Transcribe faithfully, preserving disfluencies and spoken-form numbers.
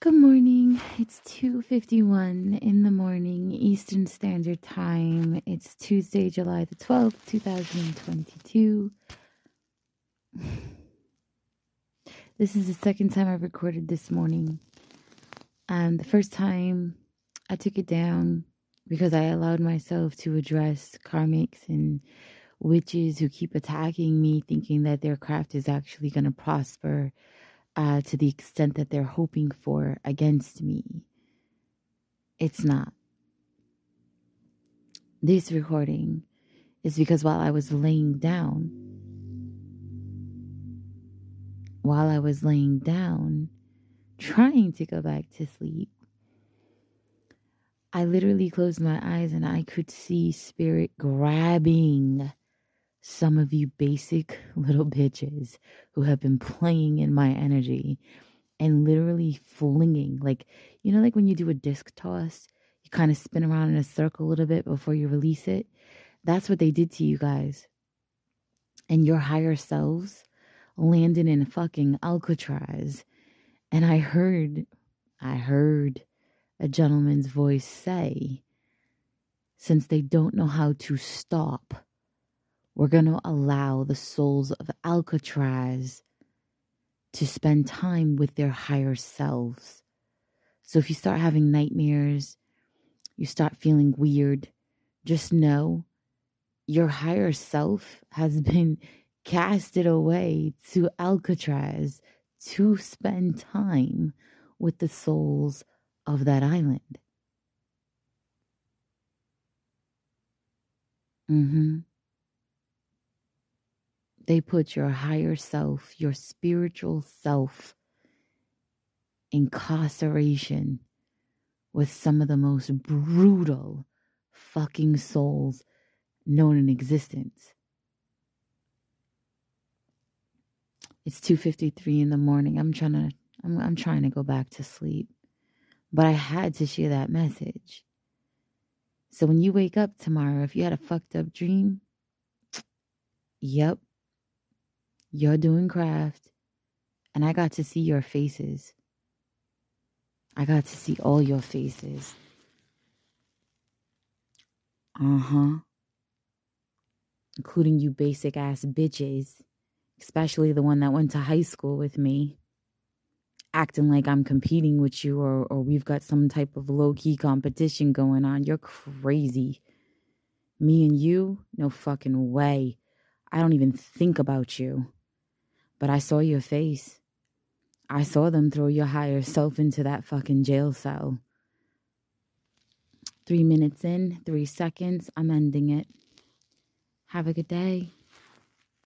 Good morning. It's two fifty-one in the morning, Eastern Standard Time. It's Tuesday, July the twelfth, two thousand twenty-two. This is the second time I've recorded this morning. Um, the first time I took it down because I allowed myself to address karmics and witches who keep attacking me, thinking that their craft is actually going to prosper Uh, to the extent that they're hoping for against me. It's not. This recording is because while I was laying down, while I was laying down, trying to go back to sleep, I literally closed my eyes and I could see spirit grabbing some of you basic little bitches who have been playing in my energy and literally flinging. Like, you know, like when you do a disc toss, you kind of spin around in a circle a little bit before you release it. That's what they did to you guys. And your higher selves landed in fucking Alcatraz. And I heard, I heard a gentleman's voice say, since they don't know how to stop, we're going to allow the souls of Alcatraz to spend time with their higher selves. So if you start having nightmares, you start feeling weird, just know your higher self has been casted away to Alcatraz to spend time with the souls of that island. Mm-hmm. They put your higher self, your spiritual self, incarceration with some of the most brutal fucking souls known in existence. It's two fifty-three in the morning. I'm trying to I'm I'm trying to go back to sleep. But I had to share that message. So when you wake up tomorrow, if you had a fucked up dream, yep. You're doing craft, and I got to see your faces. I got to see all your faces. Uh-huh. Including you basic-ass bitches, especially the one that went to high school with me, acting like I'm competing with you or, or we've got some type of low-key competition going on. You're crazy. Me and you? No fucking way. I don't even think about you. But I saw your face. I saw them throw your higher self into that fucking jail cell. Three minutes in, three seconds, I'm ending it. Have a good day.